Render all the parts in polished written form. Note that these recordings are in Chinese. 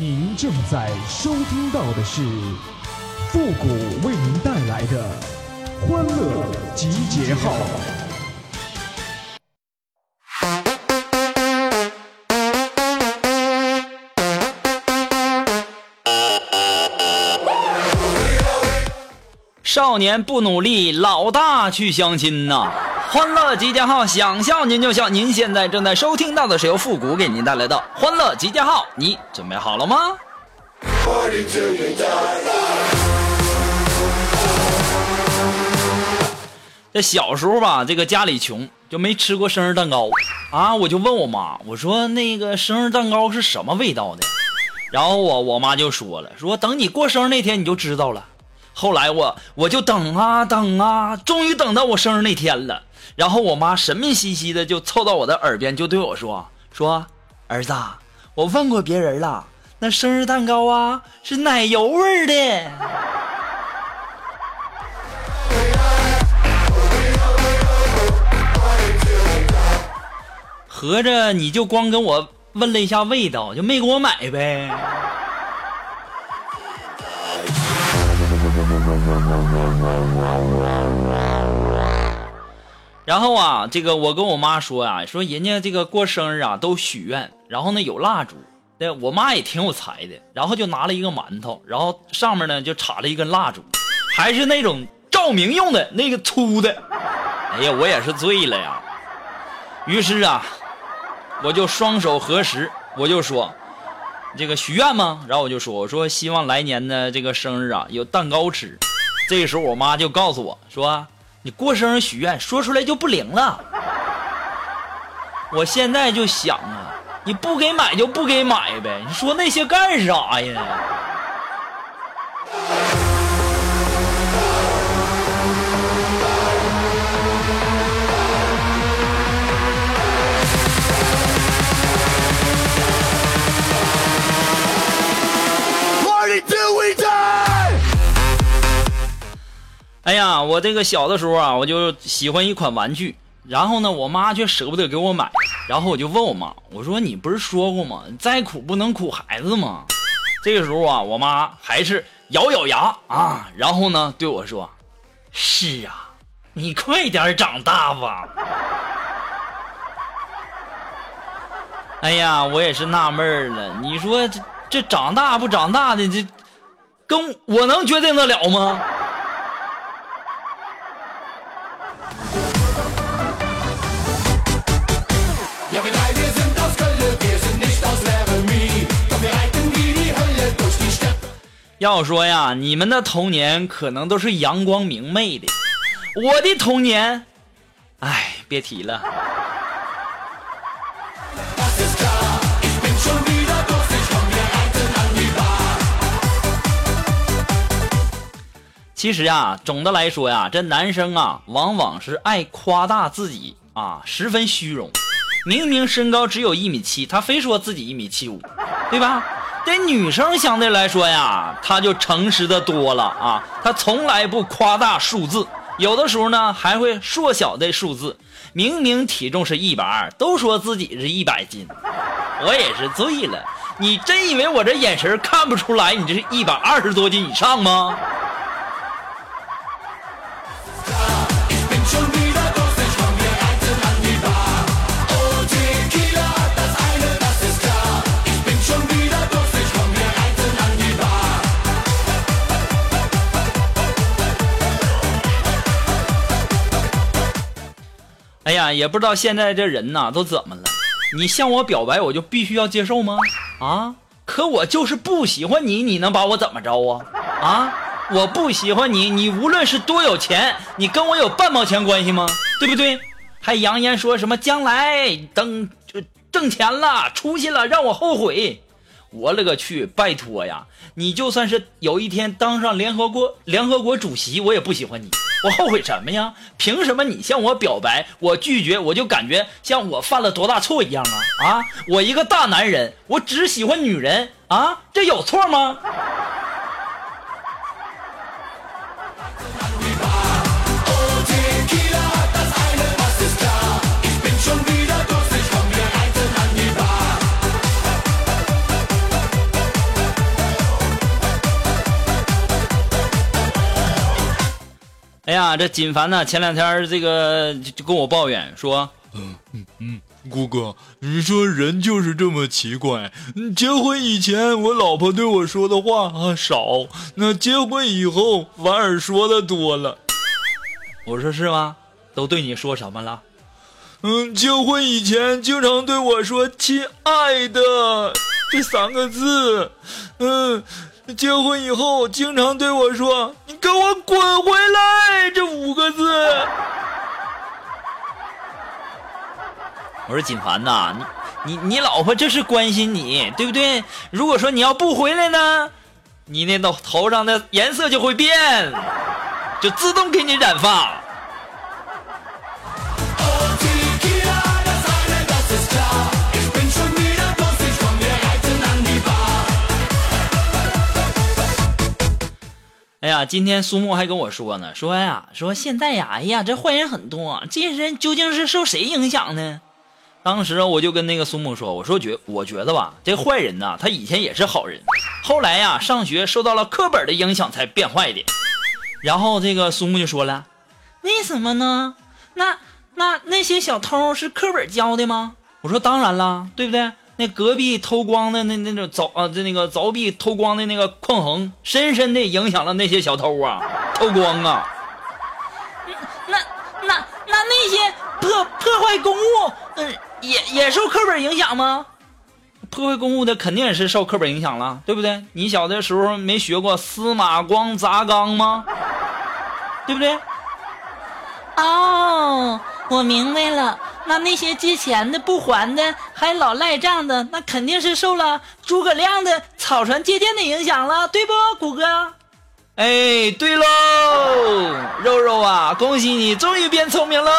您正在收听到的是复古为您带来的欢乐集结号。少年不努力，老大去相亲呐！欢乐集结号，想笑您就笑。您现在正在收听到的是由复古给您带来的欢乐集结号，你准备好了吗？这小时候吧，这个家里穷，就没吃过生日蛋糕啊。我就问我妈，我说那个生日蛋糕是什么味道的？然后我妈就说了，说等你过生日那天你就知道了。后来我就等啊等啊，终于等到我生日那天了。然后我妈神秘兮兮的就凑到我的耳边，就对我说儿子，我问过别人了，那生日蛋糕啊是奶油味的。合着你就光跟我问了一下味道，就没给我买呗。然后啊，这个我跟我妈说啊，说人家这个过生日啊都许愿，然后呢有蜡烛，对我妈也挺有才的，然后就拿了一个馒头，然后上面呢就插了一根蜡烛，还是那种照明用的那个粗的。哎呀，我也是醉了呀。于是啊，我就双手合十，我就说这个许愿吗？然后我说希望来年的这个生日啊有蛋糕吃。这个时候我妈就告诉我说，你过生日许愿说出来就不灵了。我现在就想啊，你不给买就不给买呗，你说那些干啥呀？哎呀，我这个小的时候啊，我就喜欢一款玩具，然后呢我妈却舍不得给我买，然后我就问我妈，我说你不是说过吗，再苦不能苦孩子吗？这个时候啊，我妈还是咬牙啊，然后呢对我说，是啊，你快点长大吧。哎呀，我也是纳闷了，你说 这长大不长大的，这跟我能决定得了吗？要说呀，你们的童年可能都是阳光明媚的，我的童年，哎，别提了。其实啊，总的来说呀，这男生啊，往往是爱夸大自己啊，十分虚荣。明明身高只有1.7米，他非说自己1.75米，对吧？这女生相对来说呀，她就诚实的多了啊，她从来不夸大数字，有的时候呢还会缩小这数字，明明体重是120，都说自己是100斤。我也是醉了，你真以为我这眼神看不出来你这是120多斤以上吗？哎呀，也不知道现在这人呐都怎么了，你向我表白我就必须要接受吗？啊，可我就是不喜欢你，你能把我怎么着啊？啊，我不喜欢你，你无论是多有钱，你跟我有半毛钱关系吗？对不对？还扬言说什么将来等挣钱了出息了让我后悔，我勒个去，拜托呀，你就算是有一天当上联合国主席，我也不喜欢你，我后悔什么呀？凭什么你向我表白我拒绝，我就感觉像我犯了多大错一样啊？啊，我一个大男人，我只喜欢女人啊，这有错吗？哎呀，这锦凡呢，前两天这个就跟我抱怨说，姑哥，你说人就是这么奇怪。结婚以前我老婆对我说的话少，那结婚以后反而说的多了。我说是吗？都对你说什么了？结婚以前经常对我说亲爱的这三个字，结婚以后经常对我说你给我滚回来这五个字。我说锦凡呐，你老婆这是关心你，对不对？如果说你要不回来呢，你那头上的颜色就会变，就自动给你染发。哎呀，今天苏木还跟我说呢，说现在呀，哎呀，这坏人很多啊，这些人究竟是受谁影响呢？当时我就跟那个苏木说，我觉得吧，这坏人呐，他以前也是好人，后来呀，上学受到了课本的影响才变坏的。然后这个苏木就说了，为什么呢？那些小偷是课本教的吗？我说当然啦，对不对？那隔壁偷光的那种凿壁偷光的那个匡衡，深深的影响了那些小偷啊，偷光啊。那些破坏公物，也受课本影响吗？破坏公物的肯定也是受课本影响了，对不对？你小的时候没学过司马光砸缸吗？对不对？哦，我明白了。那些借钱的不还的还老赖账的，那肯定是受了诸葛亮的草船借箭的影响了，对不，谷哥？哎，对喽，肉肉啊，恭喜你终于变聪明喽！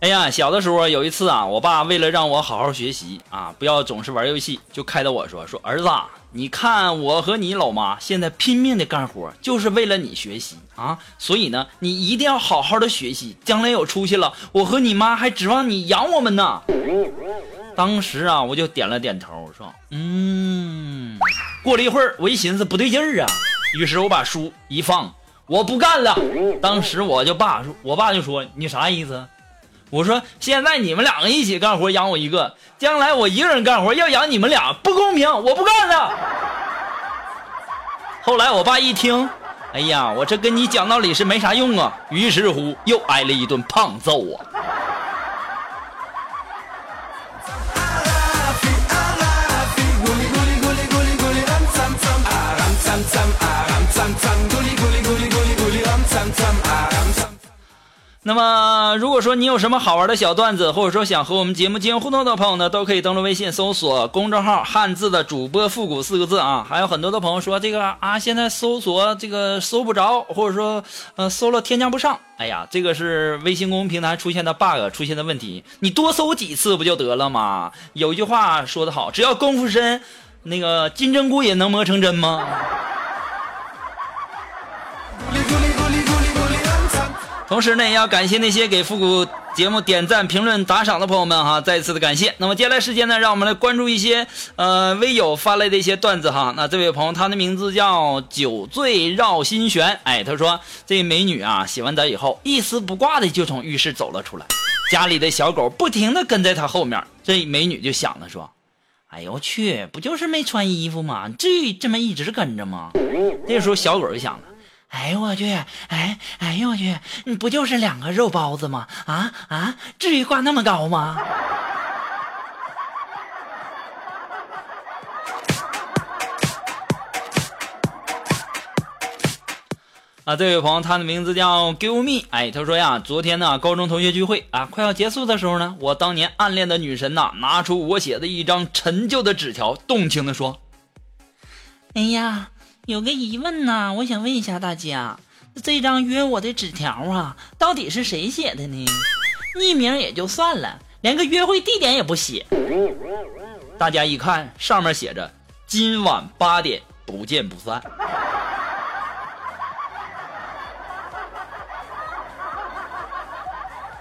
哎呀，小的时候有一次啊，我爸为了让我好好学习啊，不要总是玩游戏，就开导我说儿子，你看我和你老妈现在拼命的干活，就是为了你学习啊，所以呢，你一定要好好的学习，将来有出息了，我和你妈还指望你养我们呢。当时啊，我就点了点头，说过了一会儿，我一寻思不对劲儿啊，于是我把书一放，我不干了。当时我爸就说你啥意思？我说现在你们两个一起干活养我一个，将来我一个人干活要养你们俩，不公平，我不干了。后来我爸一听，哎呀，我这跟你讲道理是没啥用啊，于是乎又挨了一顿胖揍啊。那么如果说你有什么好玩的小段子，或者说想和我们节目进行互动的朋友呢，都可以登录微信搜索公众号汉字的主播复古四个字啊。还有很多的朋友说这个啊，现在搜索这个搜不着，或者说搜了添加不上。哎呀，这个是微信公众平台出现的 bug， 出现的问题，你多搜几次不就得了吗？有一句话说得好，只要功夫深，那个金针菇也能磨成针吗？同时呢，也要感谢那些给复古节目点赞、评论、打赏的朋友们哈，再一次的感谢。那么接下来时间呢，让我们来关注一些微友发来的一些段子哈。那这位朋友，他的名字叫酒醉绕心弦，哎，他说这美女啊，洗完澡以后一丝不挂的就从浴室走了出来，家里的小狗不停的跟在他后面，这美女就想了说，哎呦去，不就是没穿衣服吗？至于这么一直跟着吗？那时候小狗就想了。哎呦我去！哎呦我去！你不就是两个肉包子吗？啊！至于挂那么高吗？啊，这位朋友，他的名字叫 Give Me， 哎，他说呀，昨天呢，高中同学聚会啊，快要结束的时候呢，我当年暗恋的女神呐，拿出我写的一张陈旧的纸条，动情的说：“哎呀。”有个疑问呢，我想问一下大家，这张约我的纸条啊，到底是谁写的呢？匿名也就算了，连个约会地点也不写。大家一看，上面写着今晚8点不见不散。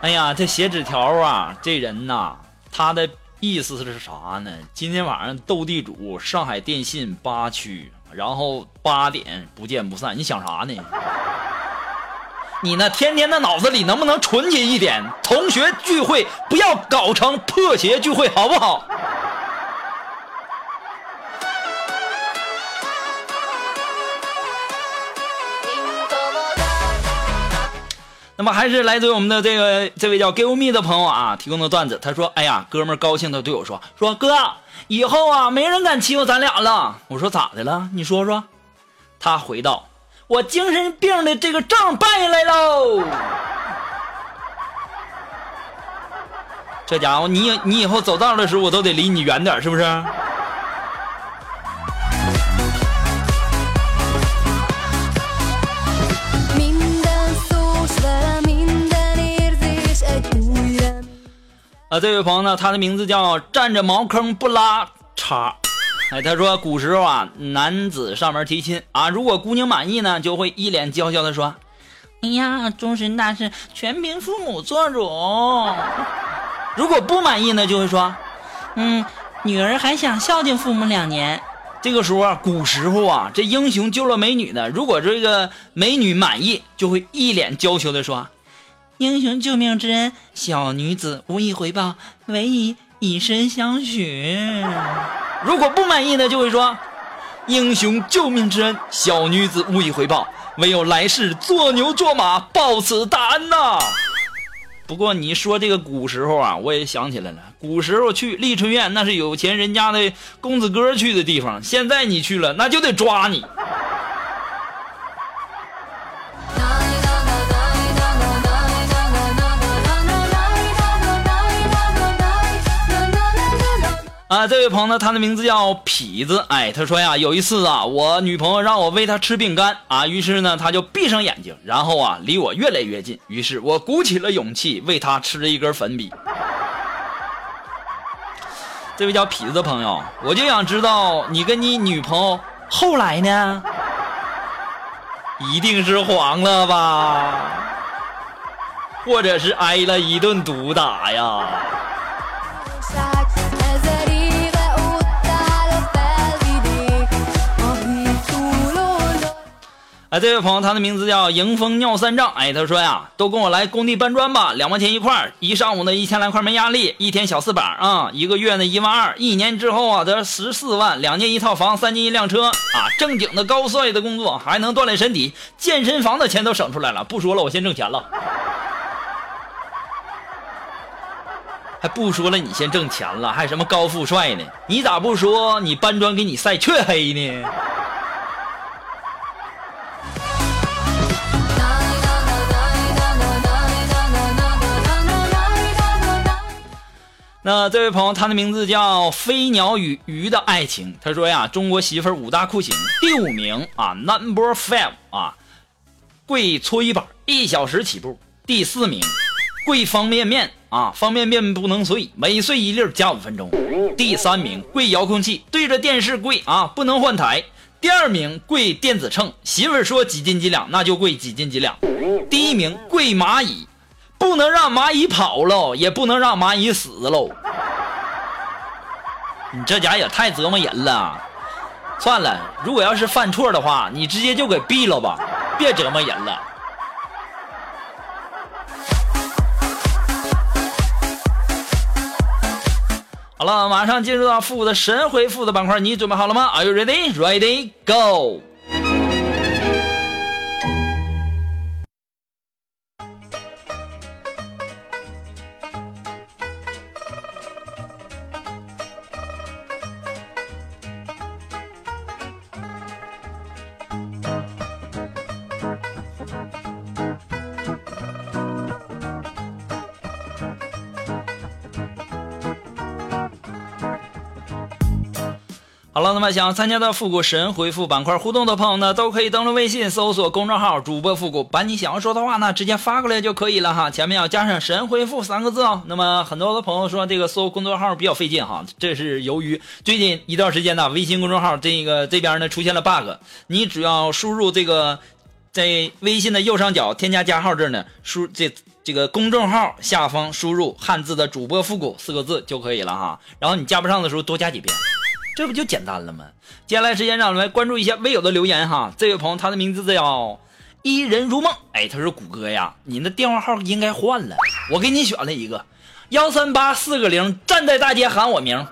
哎呀，这写纸条啊，这人呐，他的意思是啥呢？今天晚上斗地主，上海电信8区，然后8点不见不散。你想啥呢？你呢？天天的脑子里能不能纯洁一点？同学聚会不要搞成破鞋聚会，好不好？那么还是来自于我们的这位叫 Give Me 的朋友啊提供的段子，他说：“哎呀，哥们儿高兴的对我说哥，以后啊没人敢欺负咱俩了。”我说：“咋的了？你说说。”他回道：“我精神病的这个账办下来喽。”这家伙，你以后走道的时候我都得离你远点，是不是？这位朋友呢，他的名字叫站着茅坑不拉碴。哎，他说古时候啊，男子上门提亲啊，如果姑娘满意呢，就会一脸娇羞的说：“哎呀，终身大事全凭父母做主。”如果不满意呢，就会说：“女儿还想孝敬父母2年。”这个时候啊，古时候啊，这英雄救了美女呢，如果这个美女满意，就会一脸娇羞的说：“英雄救命之恩，小女子无以回报，唯以身相许。”如果不满意呢，就会说：“英雄救命之恩，小女子无以回报，唯有来世做牛做马，报此大恩呐。”不过你说这个古时候啊，我也想起来了，古时候去丽春院那是有钱人家的公子哥去的地方，现在你去了那就得抓你。啊，这位朋友呢，他的名字叫痞子。哎，他说呀，有一次啊，我女朋友让我喂她吃饼干啊，于是呢，她就闭上眼睛，然后啊，离我越来越近。于是我鼓起了勇气，喂她吃了一根粉笔。这位叫痞子的朋友，我就想知道你跟你女朋友后来呢？一定是黄了吧，或者是挨了一顿毒打呀。哎，这位朋友，他的名字叫迎风尿三丈。哎，他说呀，都跟我来工地搬砖吧，2毛钱一块，一上午的1000来块没压力，一天小400啊，一个月呢1万2，1年之后啊得14万，2年一套房，3年一辆车啊，正经的高帅的工作，还能锻炼身体，健身房的钱都省出来了。不说了，我先挣钱了。还不说了，你先挣钱了，还什么高富帅呢？你咋不说你搬砖给你晒黢黑呢？那这位朋友，他的名字叫飞鸟与鱼的爱情。他说呀，中国媳妇5大酷刑第5名啊 ，No.5 啊，跪搓衣板1小时起步；第4名，跪方便面啊，方便面不能碎，每碎一粒加5分钟；第3名，跪遥控器，对着电视跪啊，不能换台；第2名，跪电子秤，媳妇说几斤几两，那就跪几斤几两；第1名，跪蚂蚁。不能让蚂蚁跑喽，也不能让蚂蚁死喽。你这家也太折磨人了。算了，如果要是犯错的话，你直接就给毙了吧，别折磨人了。好了，马上进入到复古的神回复的板块，你准备好了吗？ Are you ready? Ready? Go!好了，那么想参加到复古神回复板块互动的朋友呢，都可以登录微信搜索公众号主播复古，把你想要说的话呢直接发过来就可以了哈，前面要加上神回复3个字哦。那么很多的朋友说这个搜公众号比较费劲哈，这是由于最近一段时间呢微信公众号这边呢出现了 bug， 你只要输入这个在微信的右上角添加加号这呢，输这这个公众号下方输入汉字的主播复古四个字就可以了哈。然后你加不上的时候多加几遍，这不就简单了吗？接下来时间让我们来关注一下微友的留言哈。这位朋友他的名字叫伊人如梦，哎，他说谷歌呀，你的电话号应该换了，我给你选了一个138440，站在大街喊我名。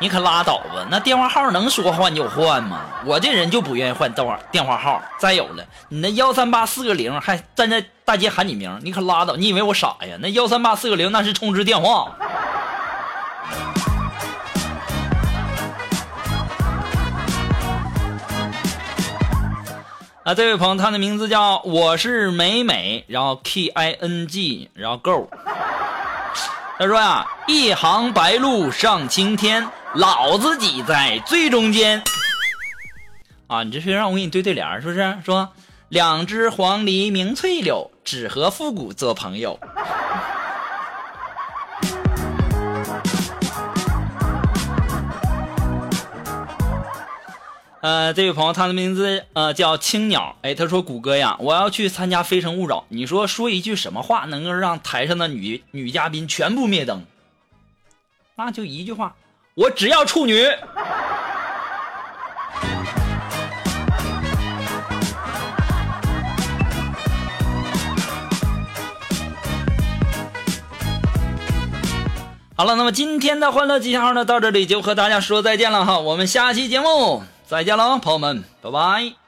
你可拉倒吧，那电话号能说换就换吗？我这人就不愿意换电话号。再有了，你那138440还站在大街喊你名，你可拉倒，你以为我傻呀？那138440那是充值电话。啊，这位朋友他的名字叫我是美美，然后 KING， 然后 GO。 他说呀，一行白鹭上青天，老子挤在最中间。啊，你这是让我给你对对联是不是？说两只黄鹂鸣翠柳，只和复古做朋友。这位朋友他的名字叫青鸟，哎，他说谷歌呀，我要去参加非诚勿扰，你说一句什么话能够让台上的女嘉宾全部灭灯？那就一句话，我只要处女。好了，那么今天的欢乐集结号呢，到这里就和大家说再见了哈，我们下期节目再见喽，朋友们，拜拜。